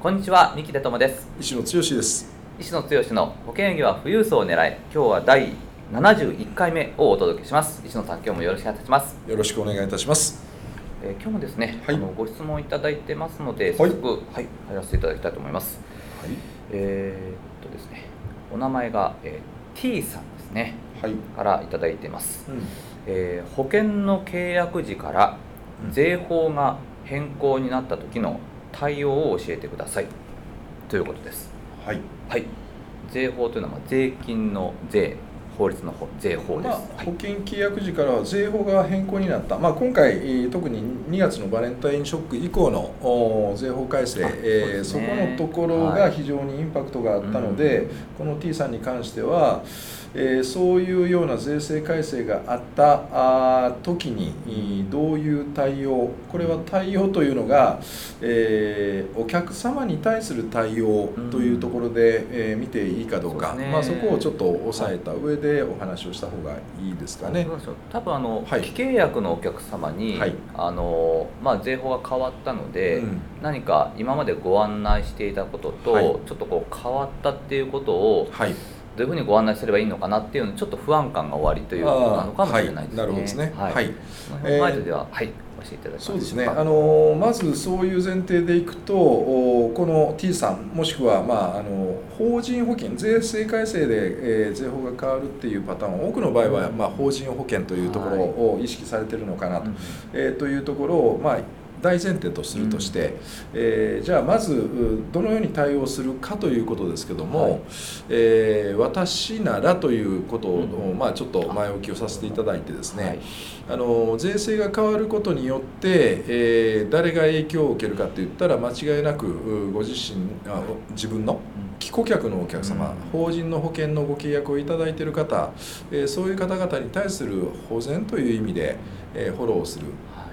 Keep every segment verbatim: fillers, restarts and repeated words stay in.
こんにちは、三木田友です。石野剛です。石野剛の保険営業は富裕層を狙え。今日は第ななじゅういっかいめをお届けします。石野さん、今日もよろしくお願いいたします。よろしくお願いいたします。えー、今日もですね、はい、あのご質問いただいてますので、早速、はいはい、入らせていただきたいと思います。はい、えー、っとですね、お名前が、えー、T さんですね、はい、からいただいてます。うん、えー、保険の契約時から税法が変更になった時の対応を教えてくださいということです。はい、はい、税法というのは税金の税、法律の税法です。まあ、保険契約時からは税法が変更になった、まあ、今回特ににがつのバレンタインショック以降の税法改正、 そ,、ねえー、そこのところが非常にインパクトがあったので、はい、うん、この T さんに関しては、えー、そういうような税制改正があったあ時にどういう対応、これは対応というのが、えー、お客様に対する対応というところで、うん、えー、見ていいかどうか、 そうですね。まあ、そこをちょっと抑えた上で、はい、でお話をした方がいいですかね。そうですよ。多分あの、はい、既契約のお客様に、はい、あのまあ、税法が変わったので、うん、何か今までご案内していたことと、はい、ちょっとこう変わったっていうことを、はい、どういうふうにご案内すればいいのかなっていうの、ちょっと不安感がおありということなのかもしれないですね。はい、なるほどですね。はいはい、その辺の前ででは、えー、はい、教えていただけますか。そうですね、あのまずそういう前提でいくと、この T さん、もしくは、まあ、あの法人保険、税制改正で、えー、税法が変わるっていうパターン、多くの場合は、まあ、法人保険というところを意識されているのかなと、はい、えー、というところを、まあ、大前提とするとして、うん、えー、じゃあまずどのように対応するかということですけども、はい、えー、私ならということを、うん、まあ、ちょっと前置きをさせていただいてですね、はい、あの税制が変わることによって、えー、誰が影響を受けるかといったら間違いなくご自身、あ、自分の既顧客のお客様、うん、法人の保険のご契約をいただいている方、えー、そういう方々に対する保全という意味で、えー、フォローする。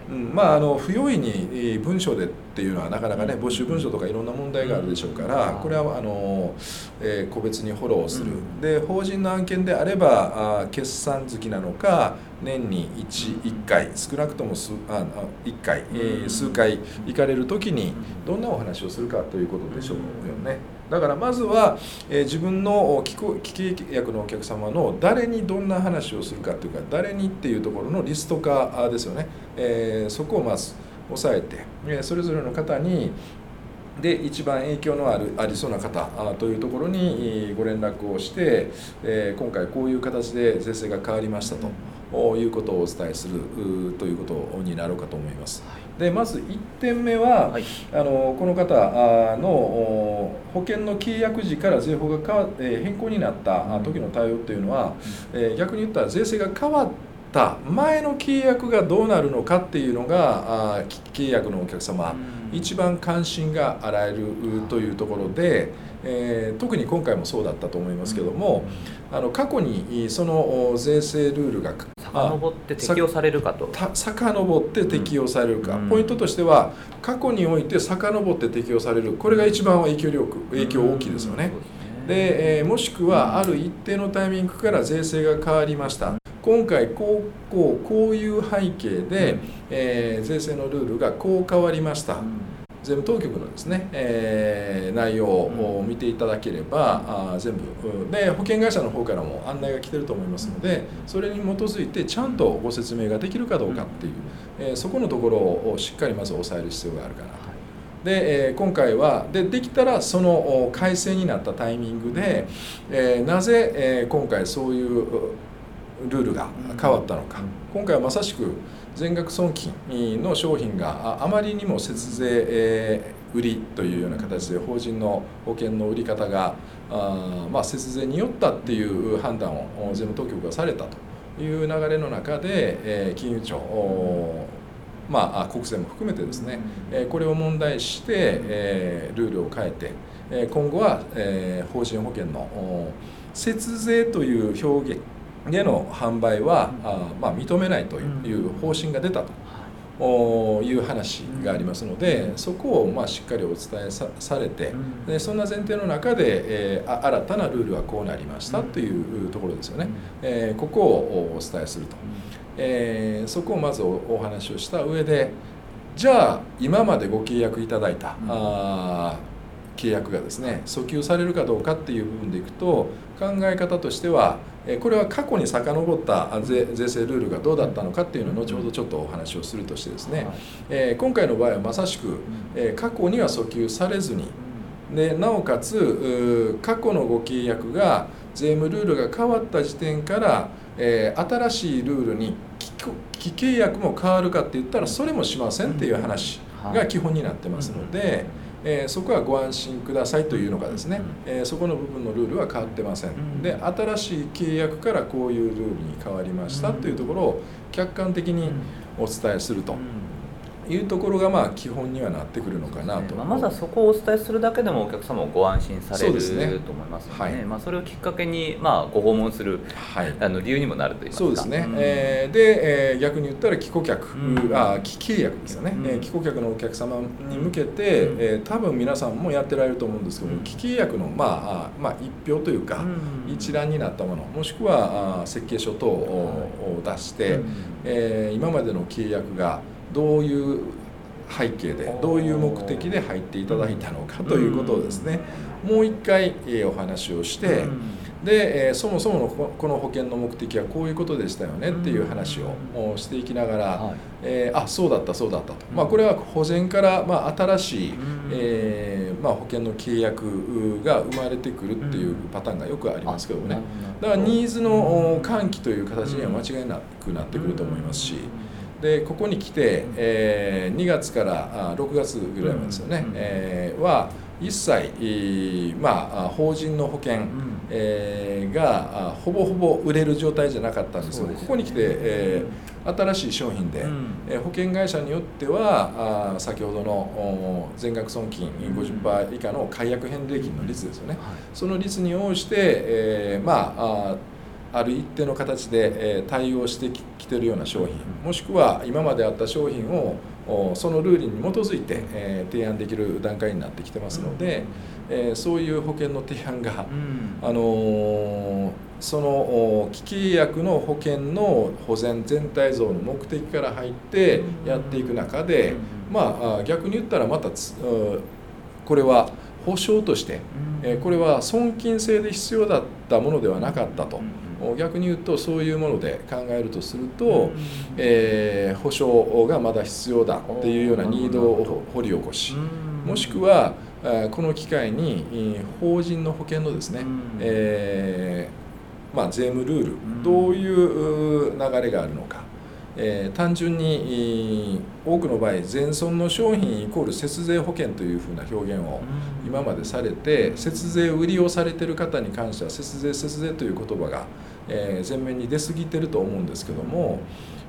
うん、まあ、あの不用意に文書でっていうのはなかなかね、募集文書とかいろんな問題があるでしょうから、これはあの、えー、個別にフォローする。で、法人の案件であればあ決算月なのか、年に 1, 1回少なくとも数あいっかい、えー、数回行かれるときにどんなお話をするかということでしょうよね。だからまずは、えー、自分の既契約のお客様の誰にどんな話をするかというか、誰にっていうところのリスト化ですよね。えー、そこをまず抑えて、えー、それぞれの方にで一番影響のあるありそうな方というところにご連絡をして、えー、今回こういう形で税制が変わりましたということをお伝えするということになろうかと思います。で、まずいってんめは、はい、あのこの方の保険の契約時から税法が変更になった時の対応というのは、うん、逆に言ったら税制が変わった前の契約がどうなるのかっていうのが既契約のお客様、うん、一番関心があられるというところで、えー、特に今回もそうだったと思いますけども、うん、あの過去にその税制ルールが遡って適用されるかと、遡って適用されるか、うん、ポイントとしては過去において遡って適用される、これが一番影響力、影響大きいですよね。うん、で、えー、もしくはある一定のタイミングから税制が変わりました。うん、今回こう、こう、こういう背景で、うん、えー、税制のルールがこう変わりました。うん、税務当局のですね、えー、内容を見ていただければ、あ、全部で保険会社の方からも案内が来ていると思いますので、それに基づいてちゃんとご説明ができるかどうかっていう、えー、そこのところをしっかりまず抑える必要があるかなと。で、えー、今回は で, できたらその改正になったタイミングで、えー、なぜ、えー、今回そういうルールが変わったのか、今回はまさしく全額損金の商品があまりにも節税売りというような形で、法人の保険の売り方がまあ節税によったっていう判断を税務当局がされたという流れの中で、金融庁まあ、国税も含めてですね、これを問題してルールを変えて、今後は法人保険の節税という表現での販売は、まあ、認めないという方針が出たという話がありますので、そこをまあしっかりお伝え さ, されてで、そんな前提の中で、えー、新たなルールはこうなりましたというところですよね、えー、ここをお伝えすると、えー、そこをまず お, お話をした上で、じゃあ今までご契約いただいたあ契約がですね、訴求されるかどうかっていう部分でいくと、考え方としてはこれは過去に遡った税制ルールがどうだったのかっていうのを後ほどちょっとお話をするとしてですね、え今回の場合はまさしく過去には訴求されずに、でなおかつ過去のご契約が税務ルールが変わった時点からえ新しいルールに既契約も変わるかって言ったらそれもしませんっていう話が基本になってますので、えー、そこはご安心くださいというのがですね、えー、そこの部分のルールは変わってませんで、新しい契約からこういうルールに変わりましたというところを客観的にお伝えするというところがまあ基本にはなってくるのかなと、ね、まあ、まずはそこをお伝えするだけでもお客様もご安心される、ね、と思いますので、はい、まあ、それをきっかけにまあご訪問する、はい、あの理由にもなるといいますか。そうですね、うん、えー、で、えー、逆に言ったら既顧客、うん、あ既契約ですよね、うん、えー、既顧客のお客様に向けて、うん、えー、多分皆さんもやってられると思うんですけども、うん、既契約の、まあ、まあ一票というか、うん、一覧になったもの、もしくはあ設計書等を出して、うん、えー、今までの契約がどういう背景でどういう目的で入っていただいたのかということをですね、もう一回お話をして、でそもそものこの保険の目的はこういうことでしたよねっていう話をしていきながら、えあそうだったそうだったと、まあこれは保全からまあ新しいえまあ保険の契約が生まれてくるっていうパターンがよくありますけどね、だからニーズの喚起という形には間違いなくなってくると思いますし、でここに来て、えー、にがつからろくがつぐらいまでですよね、うんうん、えー、は一切、まあ、法人の保険、うん、えー、がほぼほぼ売れる状態じゃなかったんですけど、ね、ここに来て、えー、新しい商品で、うん、えー、保険会社によってはあ先ほどの全額損金 ごじゅっパーセント 以下の解約返礼金の率ですよね、うん、はい、その率に応じて、えー、まあ、あある一定の形で対応してきているような商品、もしくは今まであった商品をそのルールに基づいて提案できる段階になってきてますので、そういう保険の提案が、あのその既契約の保険の保全全体像の目的から入ってやっていく中で、まあ逆に言ったらまたこれは保証としてこれは損金制で必要だったものではなかったと、逆に言うとそういうもので考えるとすると、え保証がまだ必要だっていうようなニードを掘り起こし、もしくはこの機会に法人の保険のですね、えまあ税務ルールどういう流れがあるのか、え単純に多くの場合全損の商品イコール節税保険というふうな表現を今までされて、節税売りをされている方に関しては節税節税という言葉がえ前面に出過ぎていると思うんですけども、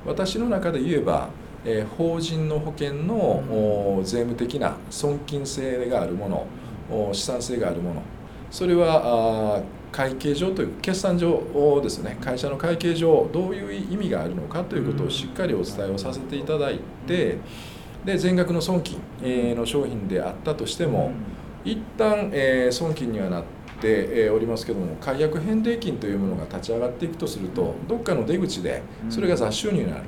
私の中で言えばえ法人の保険の税務的な損金性があるもの、資産性があるもの、それは会計上という決算上をですね、会社の会計上どういう意味があるのかということをしっかりお伝えをさせていただいて、で全額の損金の商品であったとしても、一旦損金にはなっておりますけども、解約返礼金というものが立ち上がっていくとすると、どっかの出口でそれが雑収入になる、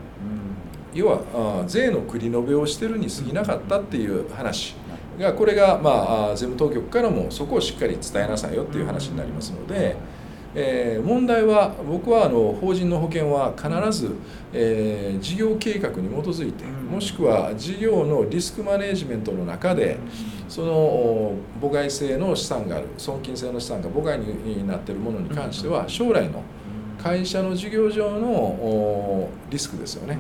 要は税の繰り延べをしてるに過ぎなかったっていう話が、これがまあ税務当局からもそこをしっかり伝えなさいよっていう話になりますので、え問題は、僕はあの法人の保険は必ずえ事業計画に基づいて、もしくは事業のリスクマネジメントの中で、その母外性の資産がある、損金性の資産が母外になっているものに関しては、将来の会社の事業上のリスクですよね、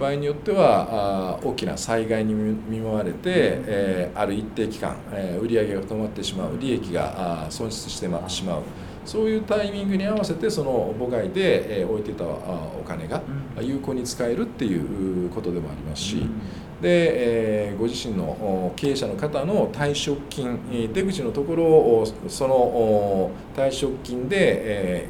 場合によっては大きな災害に見舞われて、えある一定期間、え売上が止まってしまう、利益が損失してしまう、そういうタイミングに合わせてその母外で置いてたお金が有効に使えるっていうことでもありますし、でご自身の経営者の方の退職金出口のところをその退職金で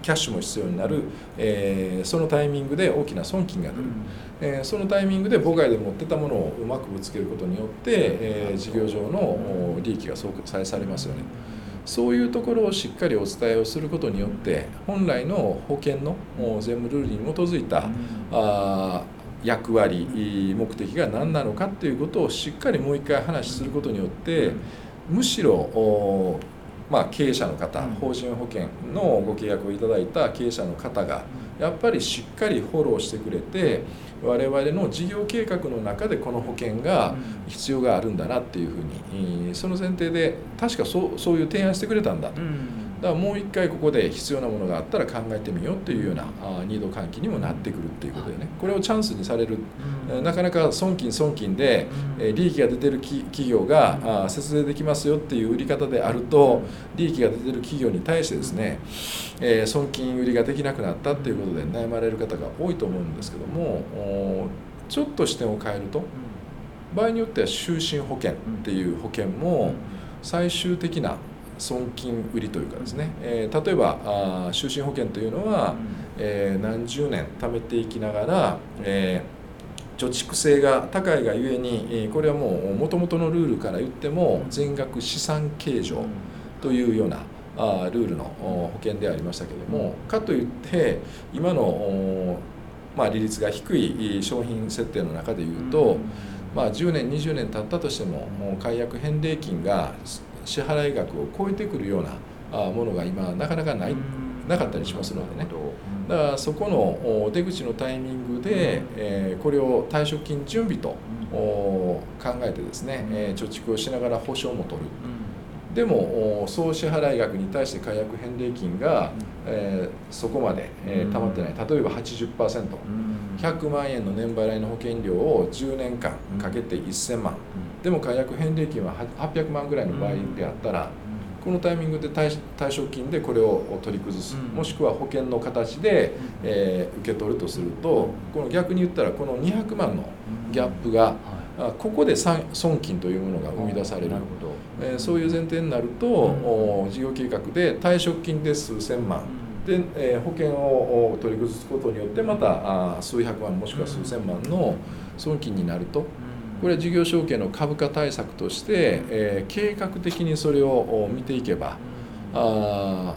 キャッシュも必要になる、えー、そのタイミングで大きな損金が出る、うんえー、そのタイミングで母外で持ってたものをうまくぶつけることによって、えー、事業上の利益が相殺されますよね。そういうところをしっかりお伝えをすることによって本来の保険の全部ルールに基づいた、うん、あ役割目的が何なのかということをしっかりもう一回話しすることによって、うん、むしろまあ、経営者の方、法人保険のご契約をいただいた経営者の方がやっぱりしっかりフォローしてくれて、我々の事業計画の中でこの保険が必要があるんだなっていうふうに、その前提で確かそう、そういう提案してくれたんだと、だからもう一回ここで必要なものがあったら考えてみようっていうようなニード喚起にもなってくるっていうことでね、これをチャンスにされる、なかなか損金損金で利益が出てる企業が節税できますよっていう売り方であると、利益が出てる企業に対してですね、えー、損金売りができなくなったっていうことで悩まれる方が多いと思うんですけども、ちょっと視点を変えると、場合によっては終身保険っていう保険も最終的な損金売りというかですね、えー、例えば終身保険というのは、えー、何十年貯めていきながら、えー貯蓄性が高いがゆえに、これはもう元々のルールから言っても全額資産計上というようなルールの保険でありましたけども、かといって今のまあ利率が低い商品設定の中で言うと、まあじゅうねんにじゅうねん経ったとしても解約返礼金が支払い額を超えてくるようなものが今なかなかないなかったりしますのでね、だからそこの出口のタイミングで、えー、これを退職金準備と、うん、考えてですね、えー、貯蓄をしながら保証も取る、うん、でも総支払い額に対して解約返礼金が、うんえー、そこまで、えー、溜まってない、例えば はちじゅっパーセント、うん、ひゃくまんえんの年払いの保険料をじゅうねんかんかけてせんまん、うん、でも解約返礼金ははっぴゃくまんぐらいの場合であったら、うんこのタイミングで退職金でこれを取り崩す、もしくは保険の形で、えー、受け取るとすると、この逆に言ったらこのにひゃくまんのギャップが、ここで損金というものが生み出される、えー、そういう前提になると、事業計画で退職金で数千万で、えー、保険を取り崩すことによってまた数百万もしくは数千万の損金になると、これは事業承継の株価対策として、えー、計画的にそれを見ていけば、あ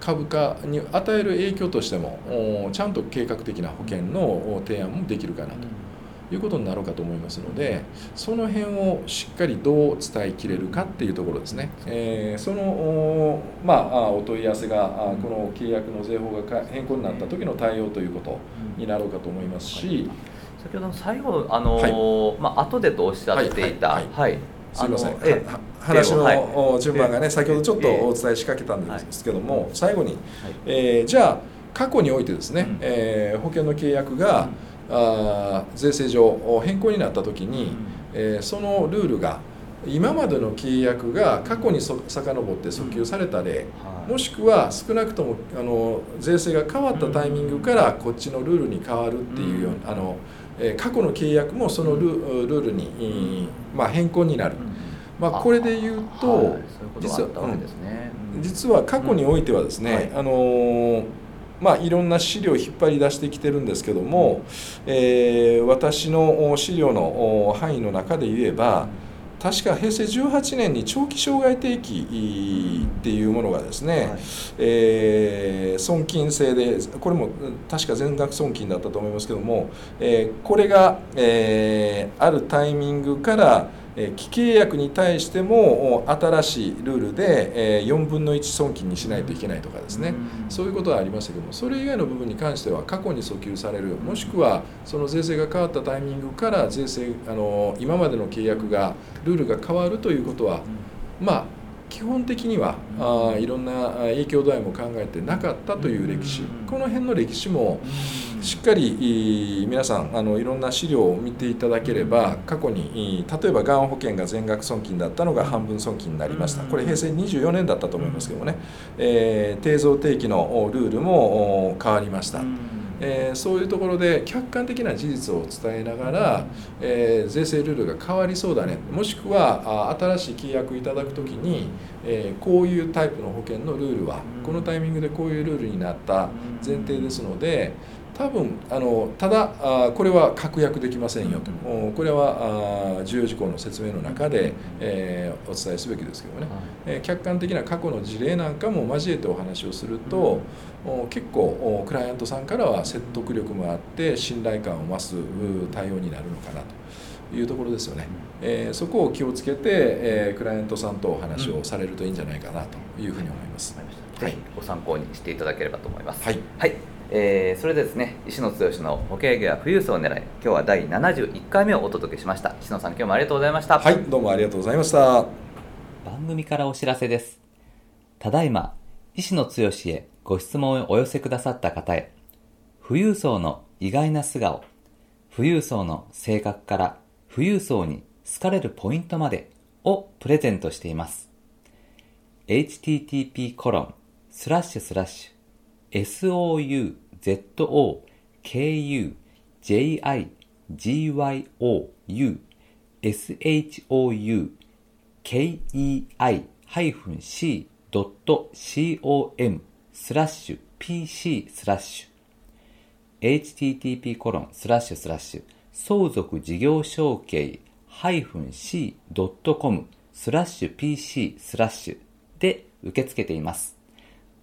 株価に与える影響としてもちゃんと計画的な保険の提案もできるかなということになろうかと思いますので、その辺をしっかりどう伝えきれるかっていうところですね、えー、その、まあ、お問い合わせがこの契約の税法が変更になった時の対応ということになろうかと思いますし、先ほどの最後あの、はいまあ後でとおっしゃっていた、すみません、え話の順番がね、先ほどちょっとお伝えしかけたんですけども、最後に、えー、じゃあ過去においてですね、うんえー、保険の契約が、うん、あ税制上変更になった時に、うんえー、そのルールが今までの契約が過去にそ遡って訴求された例、うん、もしくは少なくともあの税制が変わったタイミングからこっちのルールに変わるっていうような、うん、あの過去の契約もそのルールに、まあ、変更になる、まあ、これで言うと実は過去においてはですね、うんはいあのーまあ、いろんな資料を引っ張り出してきてるんですけども、えー、私の資料の範囲の中で言えば、確かへいせいじゅうはちねんに長期障害定期っていうものがですね、はいえー、損金制で、これも確か全額損金だったと思いますけども、えー、これが、えー、あるタイミングから既契約に対しても新しいルールでよんぶんのいち損金にしないといけないとかですね、そういうことはありましたけども、それ以外の部分に関しては過去に訴求される、もしくはその税制が変わったタイミングから税制あの今までの契約がルールが変わるということは、まあ基本的にはあいろんな影響度合いも考えてなかったという歴史、この辺の歴史もしっかり皆さんあのいろんな資料を見ていただければ、過去に例えばがん保険が全額損金だったのが半分損金になりました。これへいせいにじゅうよねんだったと思いますけどもね、えー、定増定期のルールも変わりました。えー、そういうところで客観的な事実を伝えながら、えー、税制ルールが変わりそうだね、もしくは新しい契約いただくときに、えー、こういうタイプの保険のルールはこのタイミングでこういうルールになった前提ですので、多分あのただあこれは確約できませんよと、これは重要事項の説明の中で、えー、お伝えすべきですけどね、はい、えー、客観的な過去の事例なんかも交えてお話をすると、うん、結構クライアントさんからは説得力もあって信頼感を増す対応になるのかなというところですよね、うん、えー、そこを気をつけて、えー、クライアントさんとお話をされるといいんじゃないかなというふうに思います、うん、はいはい、ご参考にしていただければと思います。はい、はい、えー、それでですね、石野剛の保険営業は富裕層を狙い、今日はだいななじゅういっかいめをお届けしました。石野さん、今日もありがとうございました。はい、どうもありがとうございました。番組からお知らせです。ただいま石野剛へご質問をお寄せくださった方へ、富裕層の意外な素顔、富裕層の性格から富裕層に好かれるポイントまでをプレゼントしています。 エイチティーティーピーコロンスラッシュスラッシュエスオーユーゼットオーケーユージェイアイジーワイオーユーエスエイチオーユーケイアイハイフンシードットシーオーエムスラッシュピーシースラッシュエイチティーティーピーコロンスラッシュスラッシュエイチティーティーピーコロンスラッシュスラッシュスラッシュ で受け付けています。